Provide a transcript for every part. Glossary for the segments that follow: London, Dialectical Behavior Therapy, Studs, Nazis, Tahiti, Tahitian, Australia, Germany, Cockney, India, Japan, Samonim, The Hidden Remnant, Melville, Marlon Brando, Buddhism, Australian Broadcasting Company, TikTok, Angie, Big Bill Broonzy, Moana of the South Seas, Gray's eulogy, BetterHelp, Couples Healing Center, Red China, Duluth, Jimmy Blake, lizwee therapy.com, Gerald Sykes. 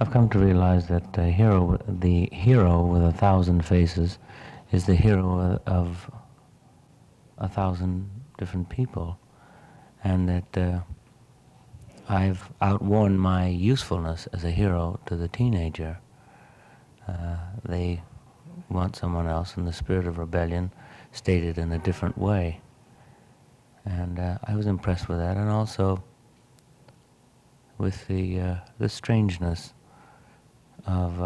I've come to realize that the hero with 1,000 faces is the hero of 1,000 different people, and that I've outworn my usefulness as a hero to the teenager. They want someone else, and the spirit of rebellion stated in a different way. And I was impressed with that, and also with the strangeness of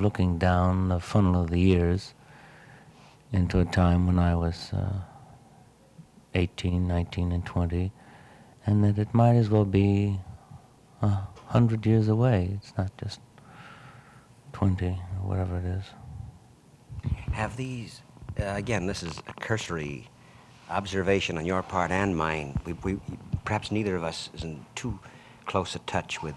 looking down the funnel of the years into a time when I was 18, 19, and 20, and that it might as well be 100 years away. It's not just 20 or whatever it is. Have these, again, this is a cursory observation on your part and mine. We perhaps neither of us is in too close a touch with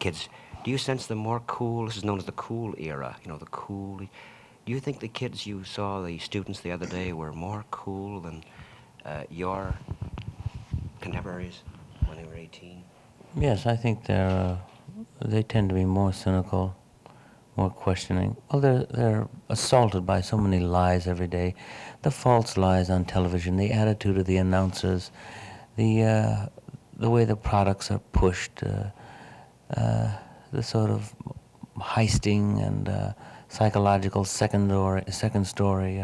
kids. Do you sense the more cool, this is known as the cool era, you know, the cool, do you think the kids you saw, the students the other day, were more cool than your contemporaries when they were 18? Yes, I think they tend to be more cynical, more questioning. Well, they're assaulted by so many lies every day, the false lies on television, the attitude of the announcers, the way the products are pushed, the sort of heisting and psychological second story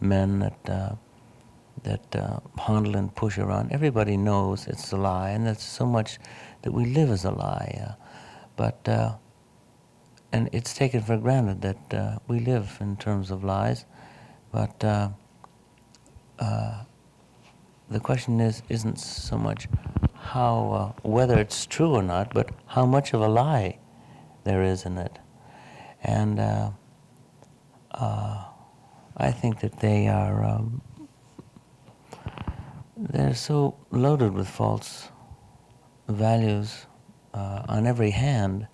men that handle and push around. Everybody knows it's a lie, and that's so much that we live as a lie. And it's taken for granted that we live in terms of lies. But the question isn't so much how whether it's true or not, but how much of a lie there is in it. And I think that they are they're so loaded with false values on every hand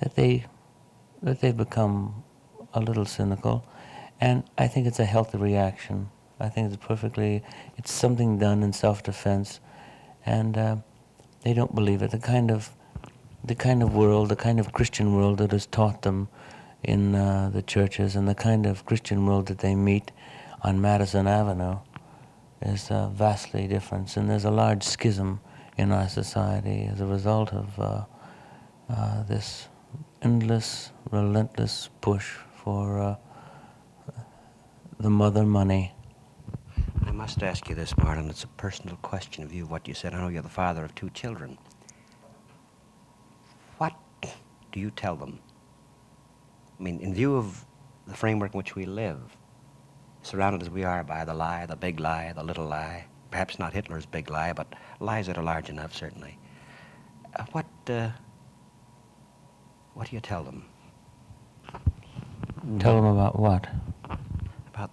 that they become a little cynical, and I think it's a healthy reaction. I think it's it's something done in self-defense, and they don't believe it. The kind of world, the kind of Christian world that is taught them in the churches, and the kind of Christian world that they meet on Madison Avenue is vastly different, and there's a large schism in our society as a result of this endless, relentless push for the mother money. I must ask you this, Marlon. It's a personal question of you, what you said. I know you're the father of 2 children. What do you tell them? I mean, in view of the framework in which we live, surrounded as we are by the lie, the big lie, the little lie, perhaps not Hitler's big lie, but lies that are large enough, certainly. What do you tell them? Tell them about what? About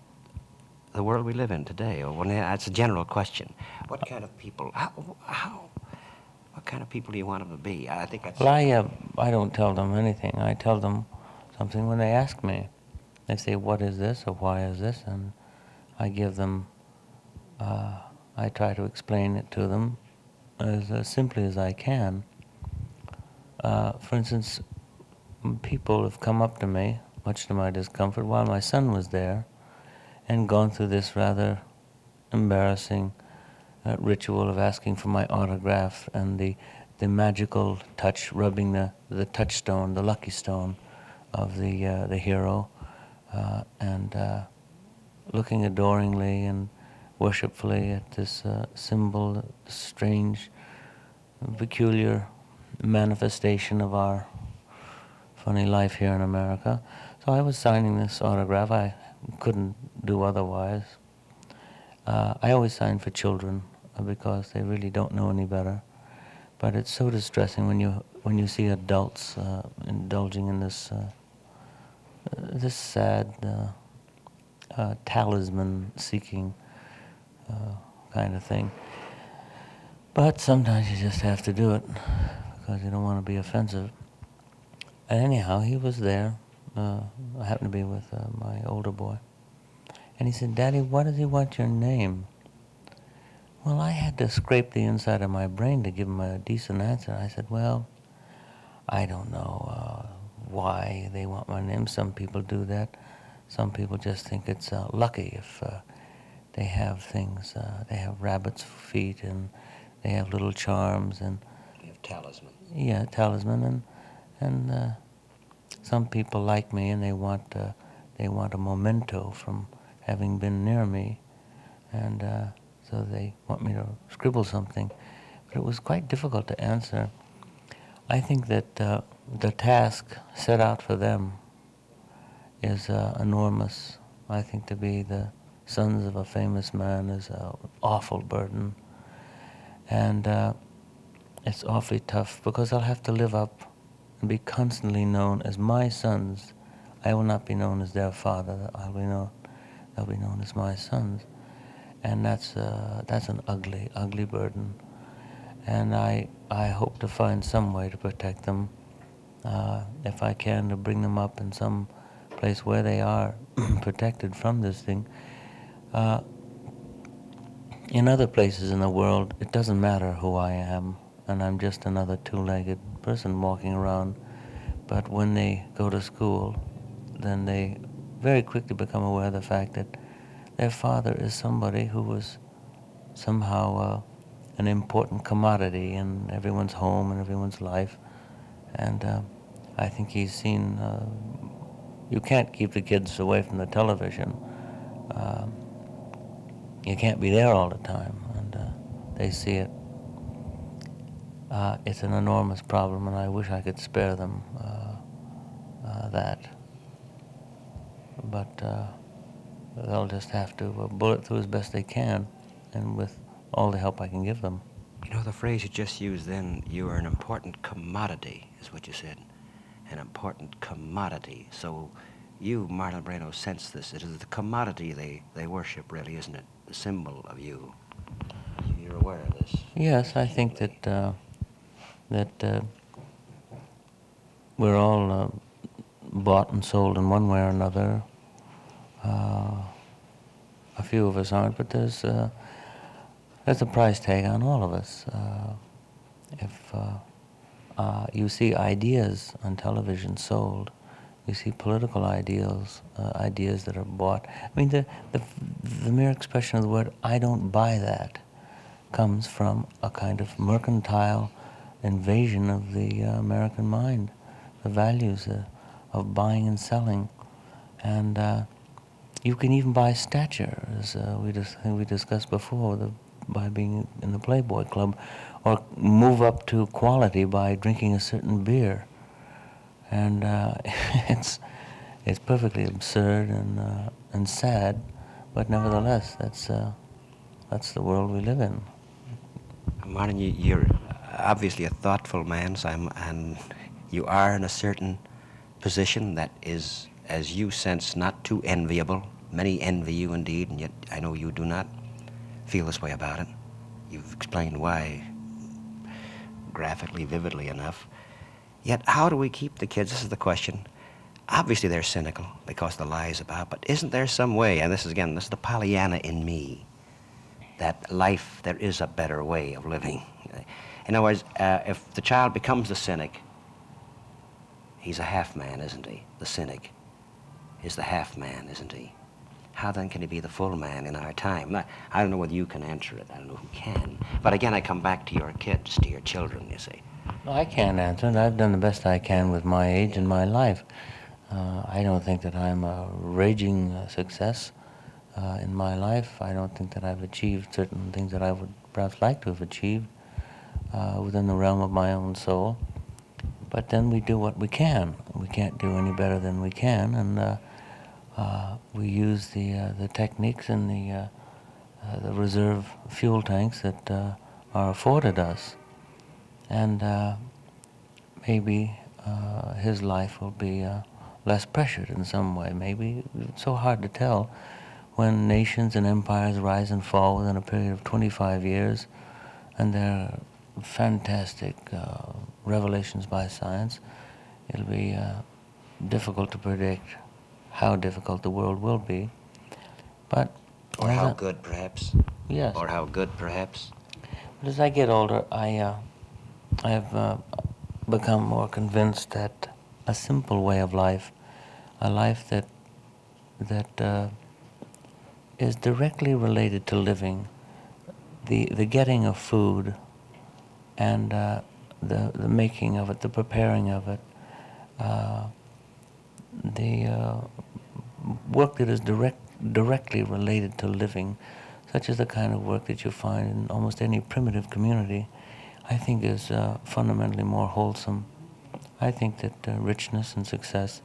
the world we live in today. Or that's a general question. What kind of people? What kind of people do you want them to be? I think that's. Well, I don't tell them anything. I tell them something when they ask me. They say, "What is this?" or "Why is this?" and I give them. I try to explain it to them as simply as I can. For instance, people have come up to me, much to my discomfort, while my son was there, and gone through this rather embarrassing ritual of asking for my autograph and the magical touch, rubbing the touchstone, the lucky stone, of the hero, and looking adoringly and worshipfully at this symbol, this strange, peculiar manifestation of our funny life here in America. So I was signing this autograph. I couldn't do otherwise. I always sign for children because they really don't know any better. But it's so distressing when you see adults indulging in this this sad talisman-seeking kind of thing. But sometimes you just have to do it because you don't want to be offensive. And anyhow, he was there. I happened to be with my older boy. And he said, "Daddy, why does he want your name?" Well, I had to scrape the inside of my brain to give him a decent answer. I said, well, I don't know why they want my name. Some people do that. Some people just think it's lucky if they have things. They have rabbit's feet, and they have little charms, and they have talisman. Yeah, talisman, and some people like me, and they want a memento from having been near me, and so they want me to scribble something. But it was quite difficult to answer. I think that the task set out for them is enormous. I think to be the sons of a famous man is an awful burden. And it's awfully tough because I'll have to live up and be constantly known as my sons. I will not be known as their father. I'll be known as my sons. And that's an ugly, ugly burden. And I hope to find some way to protect them. If I can, to bring them up in some place where they are protected from this thing. In other places in the world, it doesn't matter who I am, and I'm just another two-legged person walking around. But when they go to school, then they very quickly become aware of the fact that their father is somebody who was somehow an important commodity in everyone's home and everyone's life. And I think he's seen... you can't keep the kids away from the television. You can't be there all the time, and they see it. It's an enormous problem, and I wish I could spare them that. But they'll just have to bullet through as best they can, and with all the help I can give them. You know, the phrase you just used then, you are an important commodity, is what you said. An important commodity. So you, Marlon Brando, sense this. It is the commodity they worship, really, isn't it? The symbol of you. You're aware of this. Yes, I think that we're all bought and sold in one way or another. A few of us aren't, but there's a price tag on all of us. You see ideas on television sold. You see political ideals, ideas that are bought. I mean, the mere expression of the word, I don't buy that, comes from a kind of mercantile invasion of the American mind, the values of buying and selling. And you can even buy stature, as we discussed before, by being in the Playboy Club, or move up to quality by drinking a certain beer. And it's perfectly absurd and sad, but nevertheless, that's the world we live in. Marlon, you're obviously a thoughtful man, and you are in a certain position that is, as you sense, not too enviable. Many envy you indeed, and yet I know you do not feel this way about it. You've explained why graphically, vividly enough. Yet how do we keep the kids? This is the question. Obviously they're cynical because the lies about, but isn't there some way, and this is the Pollyanna in me, that life, there is a better way of living. In other words, if the child becomes the cynic, he's a half man, isn't he? The cynic is the half man, isn't he? How then can he be the full man in our time? I don't know whether you can answer it. I don't know who can. But again, I come back to your kids, to your children, you see. No, I can't answer it. I've done the best I can with my age and my life. I don't think that I'm a raging success in my life. I don't think that I've achieved certain things that I would perhaps like to have achieved within the realm of my own soul. But then we do what we can. We can't do any better than we can, and we use the techniques and the reserve fuel tanks that are afforded us, and maybe his life will be less pressured in some way. Maybe it's so hard to tell when nations and empires rise and fall within a period of 25 years, and they're fantastic revelations by science. It'll be difficult to predict how difficult the world will be. But Or how good, perhaps. Yes. Or how good, perhaps. But as I get older, I have become more convinced that a simple way of life, a life that is directly related to living, the getting of food, and the making of it, the preparing of it, the work that is directly related to living, such as the kind of work that you find in almost any primitive community, I think is fundamentally more wholesome. I think that richness and success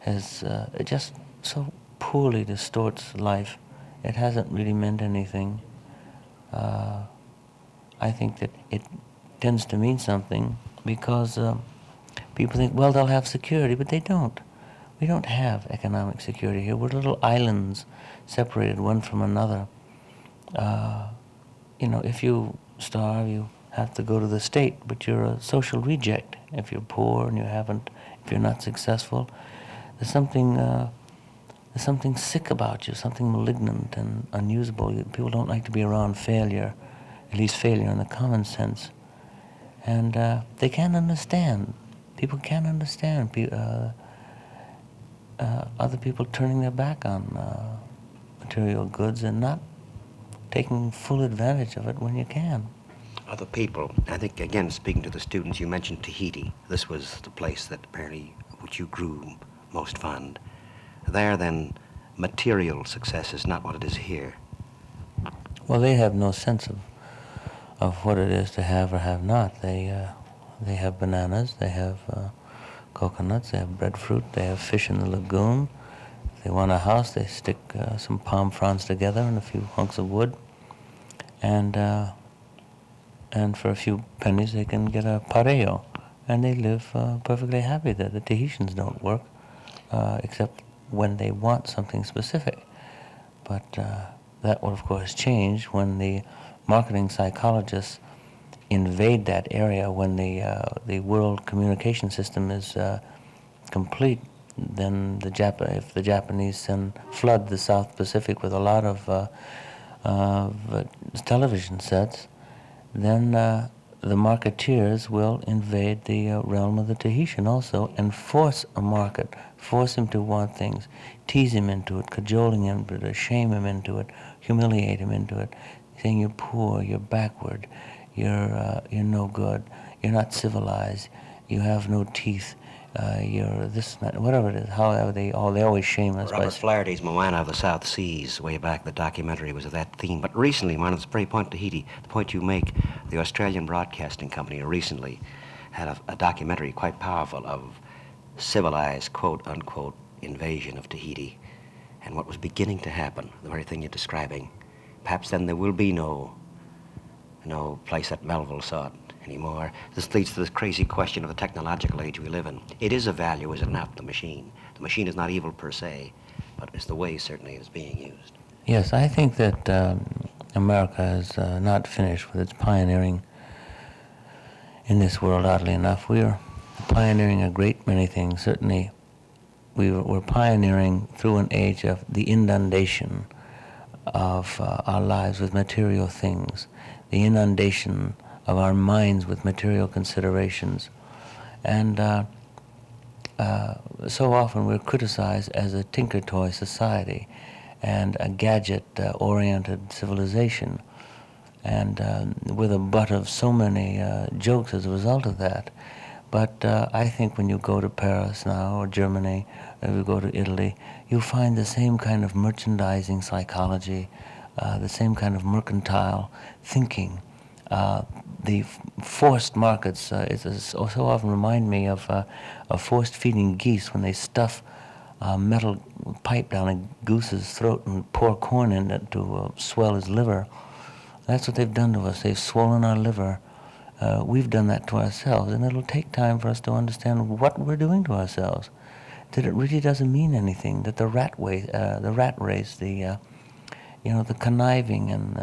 has just so poorly distorts life. It hasn't really meant anything. I think that it tends to mean something because people think, well, they'll have security, but they don't. We don't have economic security here. We're little islands separated one from another. If you starve, you have to go to the state, but you're a social reject. If you're poor and if you're not successful, there's something sick about you, something malignant and unusable. People don't like to be around failure, at least failure in the common sense. And they can't understand. People can't understand other people turning their back on material goods and not taking full advantage of it when you can. Other people, I think, again, speaking to the students, you mentioned Tahiti. This was the place that apparently which you grew most fond. There, then, material success is not what it is here. Well, they have no sense of what it is to have or have not. They have bananas, they have coconuts, they have breadfruit, they have fish in the lagoon. If they want a house, they stick some palm fronds together and a few hunks of wood. And for a few pennies, they can get a pareo. And they live perfectly happy there. The Tahitians don't work, except when they want something specific. But that will, of course, change when the marketing psychologists invade that area. When the world communication system is complete, then if the Japanese flood the South Pacific with a lot of television sets, then the marketeers will invade the realm of the Tahitian also and force a market, force him to want things, tease him into it, cajoling him into it, shame him into it, humiliate him into it, saying you're poor, you're backward, you're no good, you're not civilized, you have no teeth, you're this, that, whatever it is. However, they're always shameless. Robert Flaherty's Moana of the South Seas, way back, the documentary was of that theme. But recently, Marlon, Spray Point, Tahiti, the point you make, the Australian Broadcasting Company recently had a documentary quite powerful of civilized, quote, unquote, invasion of Tahiti and what was beginning to happen, the very thing you're describing. Perhaps then there will be no place that Melville sought anymore. This leads to this crazy question of the technological age we live in. It is a value, is it not, the machine? The machine is not evil per se, but it's the way certainly it is being used. Yes, I think that America is not finished with its pioneering in this world, oddly enough. We are pioneering a great many things. Certainly, we were pioneering through an age of the inundation of our lives with material things, the inundation of our minds with material considerations. And so often we're criticized as a tinker toy society and a gadget-oriented civilization, and we're the butt of so many jokes as a result of that. But I think when you go to Paris now, or Germany, or you go to Italy, you find the same kind of merchandising psychology, the same kind of mercantile thinking. The forced markets so often remind me of forced feeding geese when they stuff a metal pipe down a goose's throat and pour corn in it to swell his liver. That's what they've done to us. They've swollen our liver. We've done that to ourselves, and it'll take time for us to understand what we're doing to ourselves, that it really doesn't mean anything, that the rat race, the conniving and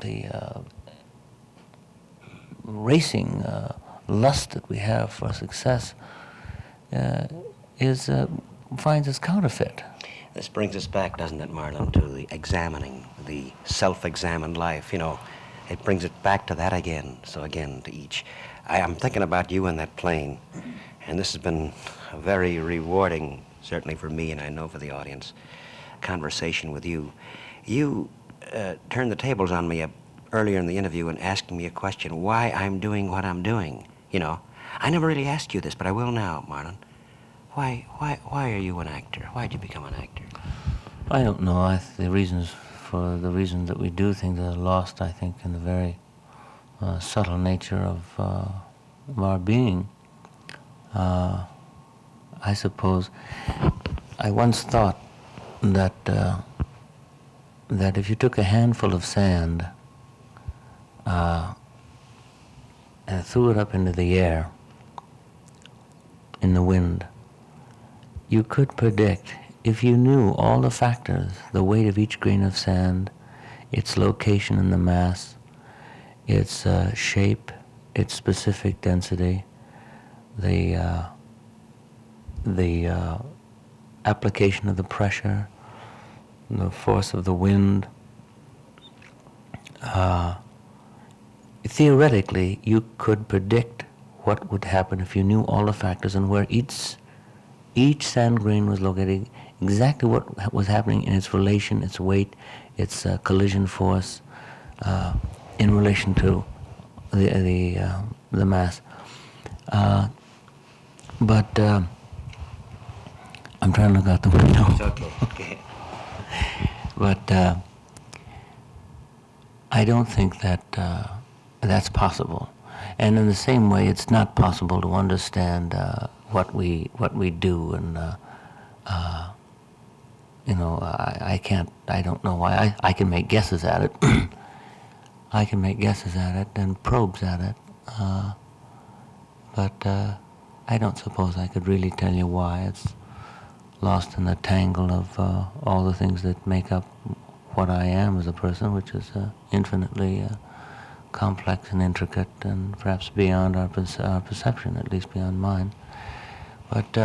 the racing lust that we have for success finds us counterfeit. This brings us back, doesn't it, Marlon, to the examining, the self-examined life, you know. It brings it back to that again, so again, to each. I'm thinking about you in that plane, and this has been a very rewarding, certainly for me and I know for the audience, conversation with you. You turned the tables on me earlier in the interview and asking me a question, why I'm doing what I'm doing, you know. I never really asked you this, but I will now, Marlon. Why are you an actor? Why did you become an actor? I don't know. The reasons that we do things are lost, I think, in the very subtle nature of our being. I suppose I once thought that that if you took a handful of sand and threw it up into the air in the wind, you could predict, if you knew all the factors, the weight of each grain of sand, its location in the mass, its shape, its specific density, the application of the pressure, the force of the wind. Theoretically, you could predict what would happen if you knew all the factors and where each sand grain was located, exactly what was happening in its relation, its weight, its collision force, in relation to the mass. But I'm trying to look out the window. It's okay. But I don't think that that's possible. And in the same way, it's not possible to understand what we do, and I don't know why. I can make guesses at it. I can make guesses at it and probes at it, but I don't suppose I could really tell you why. It's lost in the tangle of all the things that make up what I am as a person, which is infinitely complex and intricate, and perhaps beyond our perception, at least beyond mine. But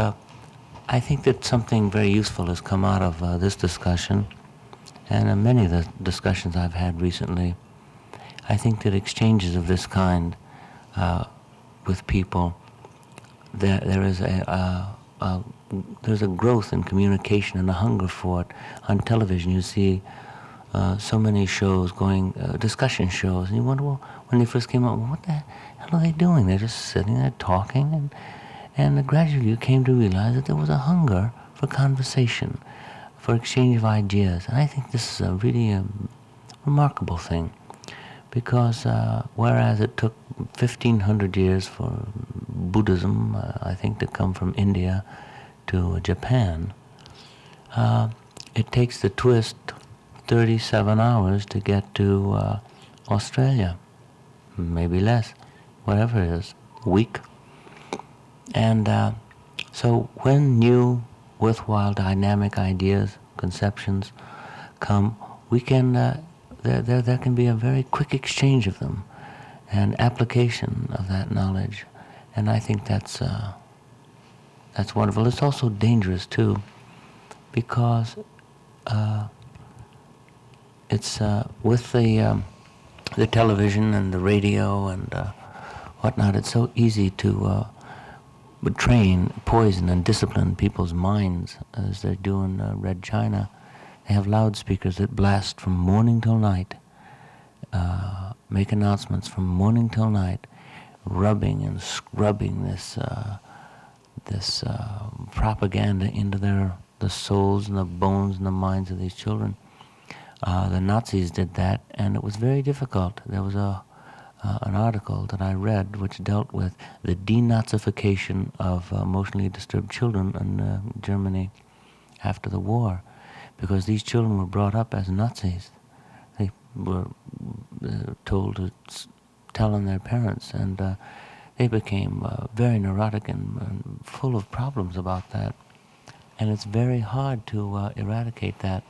I think that something very useful has come out of this discussion, and many of the discussions I've had recently. I think that exchanges of this kind with people, there's a growth in communication and a hunger for it. On television, you see so many shows going, discussion shows, and you wonder, well, when they first came out, well, what the hell are they doing? They're just sitting there talking, and gradually you came to realize that there was a hunger for conversation, for exchange of ideas. And I think this is a really remarkable thing, because whereas it took 1,500 years for Buddhism, I think, to come from India to Japan, it takes the twist 37 hours to get to Australia, maybe less, whatever it is, a week. And so when new, worthwhile, dynamic ideas, conceptions come, we can there can be a very quick exchange of them and application of that knowledge. And I think that's wonderful. It's also dangerous, too, because it's with the television and the radio and whatnot, it's so easy to train, poison, and discipline people's minds, as they do in Red China. They have loudspeakers that blast from morning till night, make announcements from morning till night, rubbing and scrubbing this propaganda into the souls and the bones and the minds of these children. The Nazis did that, and it was very difficult. There was an article that I read which dealt with the denazification of emotionally disturbed children in Germany after the war, because these children were brought up as Nazis. They were told to tell on their parents, and they became very neurotic and full of problems about that. And it's very hard to eradicate that.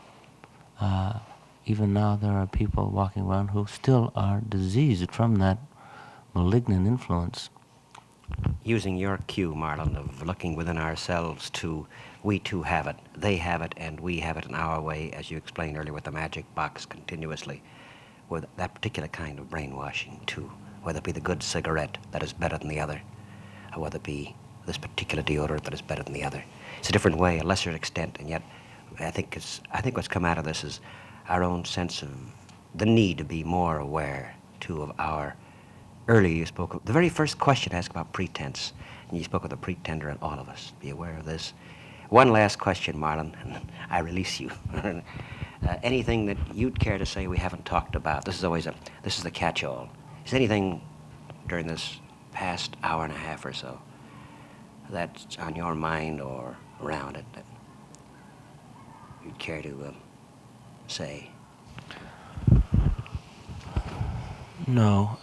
Even now there are people walking around who still are diseased from that malignant influence. Using your cue, Marlon, of looking within ourselves to we too have it. They have it, and we have it in our way, as you explained earlier, with the magic box continuously, with that particular kind of brainwashing too, whether it be the good cigarette that is better than the other, or whether it be this particular deodorant that is better than the other. It's a different way, a lesser extent, and yet I think what's come out of this is our own sense of the need to be more aware, too, of our... Earlier you spoke of... The very first question asked about pretense, and you spoke of the pretender in all of us. Be aware of this. One last question, Marlon, and I release you. Anything that you'd care to say we haven't talked about? This is the catch-all. Is anything during this past hour and a half or so that's on your mind or around it that you'd care to say? No,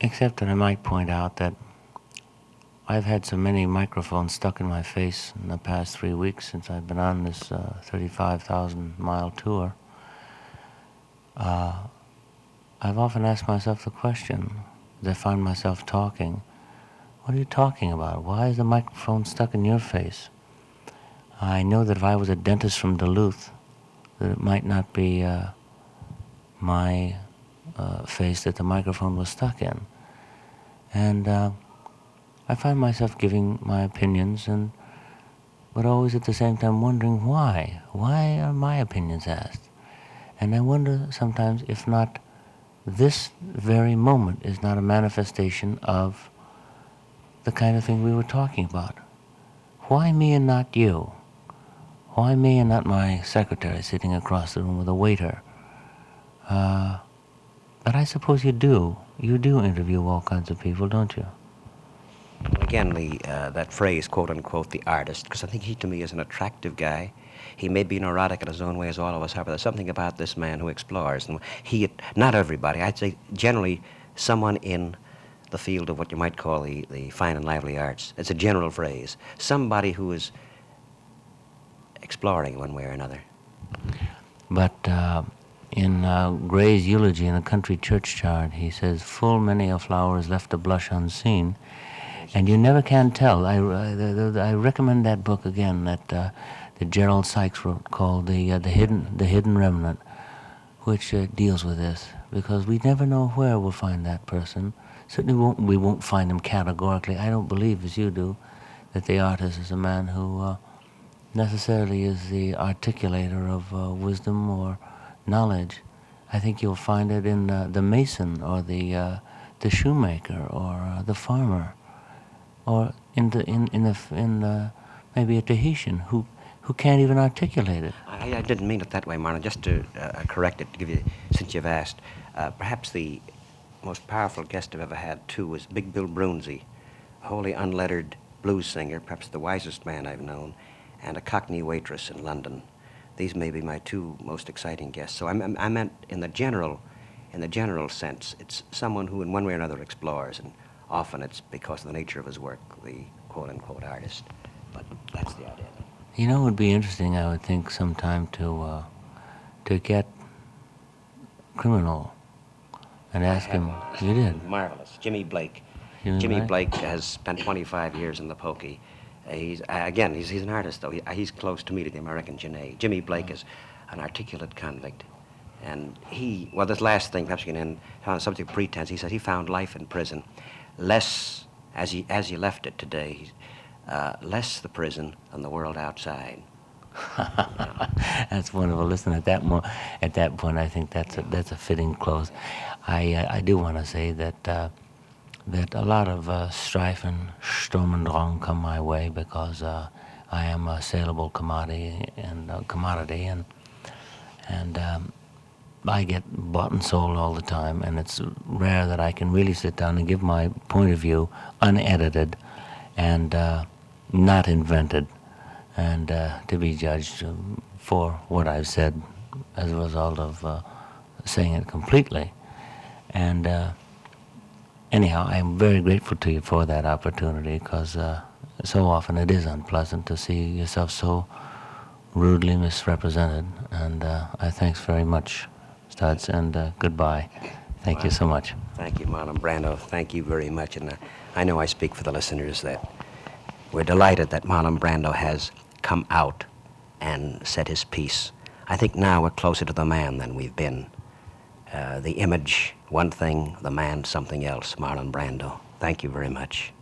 except that I might point out that I've had so many microphones stuck in my face in the past 3 weeks since I've been on this 35,000-mile tour. I've often asked myself the question, as I find myself talking, what are you talking about? Why is the microphone stuck in your face? I know that if I was a dentist from Duluth, that it might not be my face that the microphone was stuck in. And I find myself giving my opinions, but always at the same time wondering why. Why are my opinions asked? And I wonder sometimes if not this very moment is not a manifestation of the kind of thing we were talking about. Why me and not you? Why me and not my secretary sitting across the room with a waiter? But I suppose you do. You do interview all kinds of people, don't you? Again, that phrase, quote unquote, the artist, because I think he to me is an attractive guy. He may be neurotic in his own way as all of us are, but there's something about this man who explores. And he, not everybody, I'd say generally someone in the field of what you might call the fine and lively arts. It's a general phrase. Somebody who is exploring one way or another. But in Gray's eulogy in the country church chart, he says, full many a flower is left to blush unseen. And you never can tell. I recommend that book again that Gerald Sykes wrote called The Hidden Remnant, which deals with this, because we never know where we'll find that person. Certainly we won't find him categorically. I don't believe, as you do, that the artist is a man who necessarily is the articulator of wisdom or knowledge. I think you'll find it in the mason or the shoemaker or the farmer, or in maybe a Tahitian who can't even articulate it. I didn't mean it that way, Marlon. Just to correct it, to give you, since you've asked, perhaps the most powerful guest I've ever had, too, was Big Bill Broonzy, a wholly unlettered blues singer, perhaps the wisest man I've known, and a Cockney waitress in London. These may be my two most exciting guests. So I meant in the general sense, it's someone who in one way or another explores, and often it's because of the nature of his work, the quote-unquote artist. But that's the idea. You know, it would be interesting, I would think, sometime to get criminal and ask him. You did. Marvelous. Jimmy Blake. Jimmy Blake has spent 25 years in the pokey. He's an artist, though. He's close to me, to the American Janae. Jimmy Blake is an articulate convict. And this last thing, perhaps you can end on the subject of pretense. He said he found life in prison less, as he left it today, less the prison than the world outside. That's wonderful. Listen, at that point, I think that's a fitting close. I do want to say that a lot of strife and storm and wrong come my way, because I am a saleable commodity and I get bought and sold all the time, and it's rare that I can really sit down and give my point of view unedited and not invented, and to be judged for what I've said as a result of saying it completely. And anyhow, I'm very grateful to you for that opportunity, because so often it is unpleasant to see yourself so rudely misrepresented. And I thanks very much, Studs, and goodbye. Thank you so much. Thank you, Marlon Brando. Thank you very much. And I know I speak for the listeners that We're delighted that Marlon Brando has come out and said his piece. I think now we're closer to the man than we've been. The image, one thing, the man, something else, Marlon Brando. Thank you very much.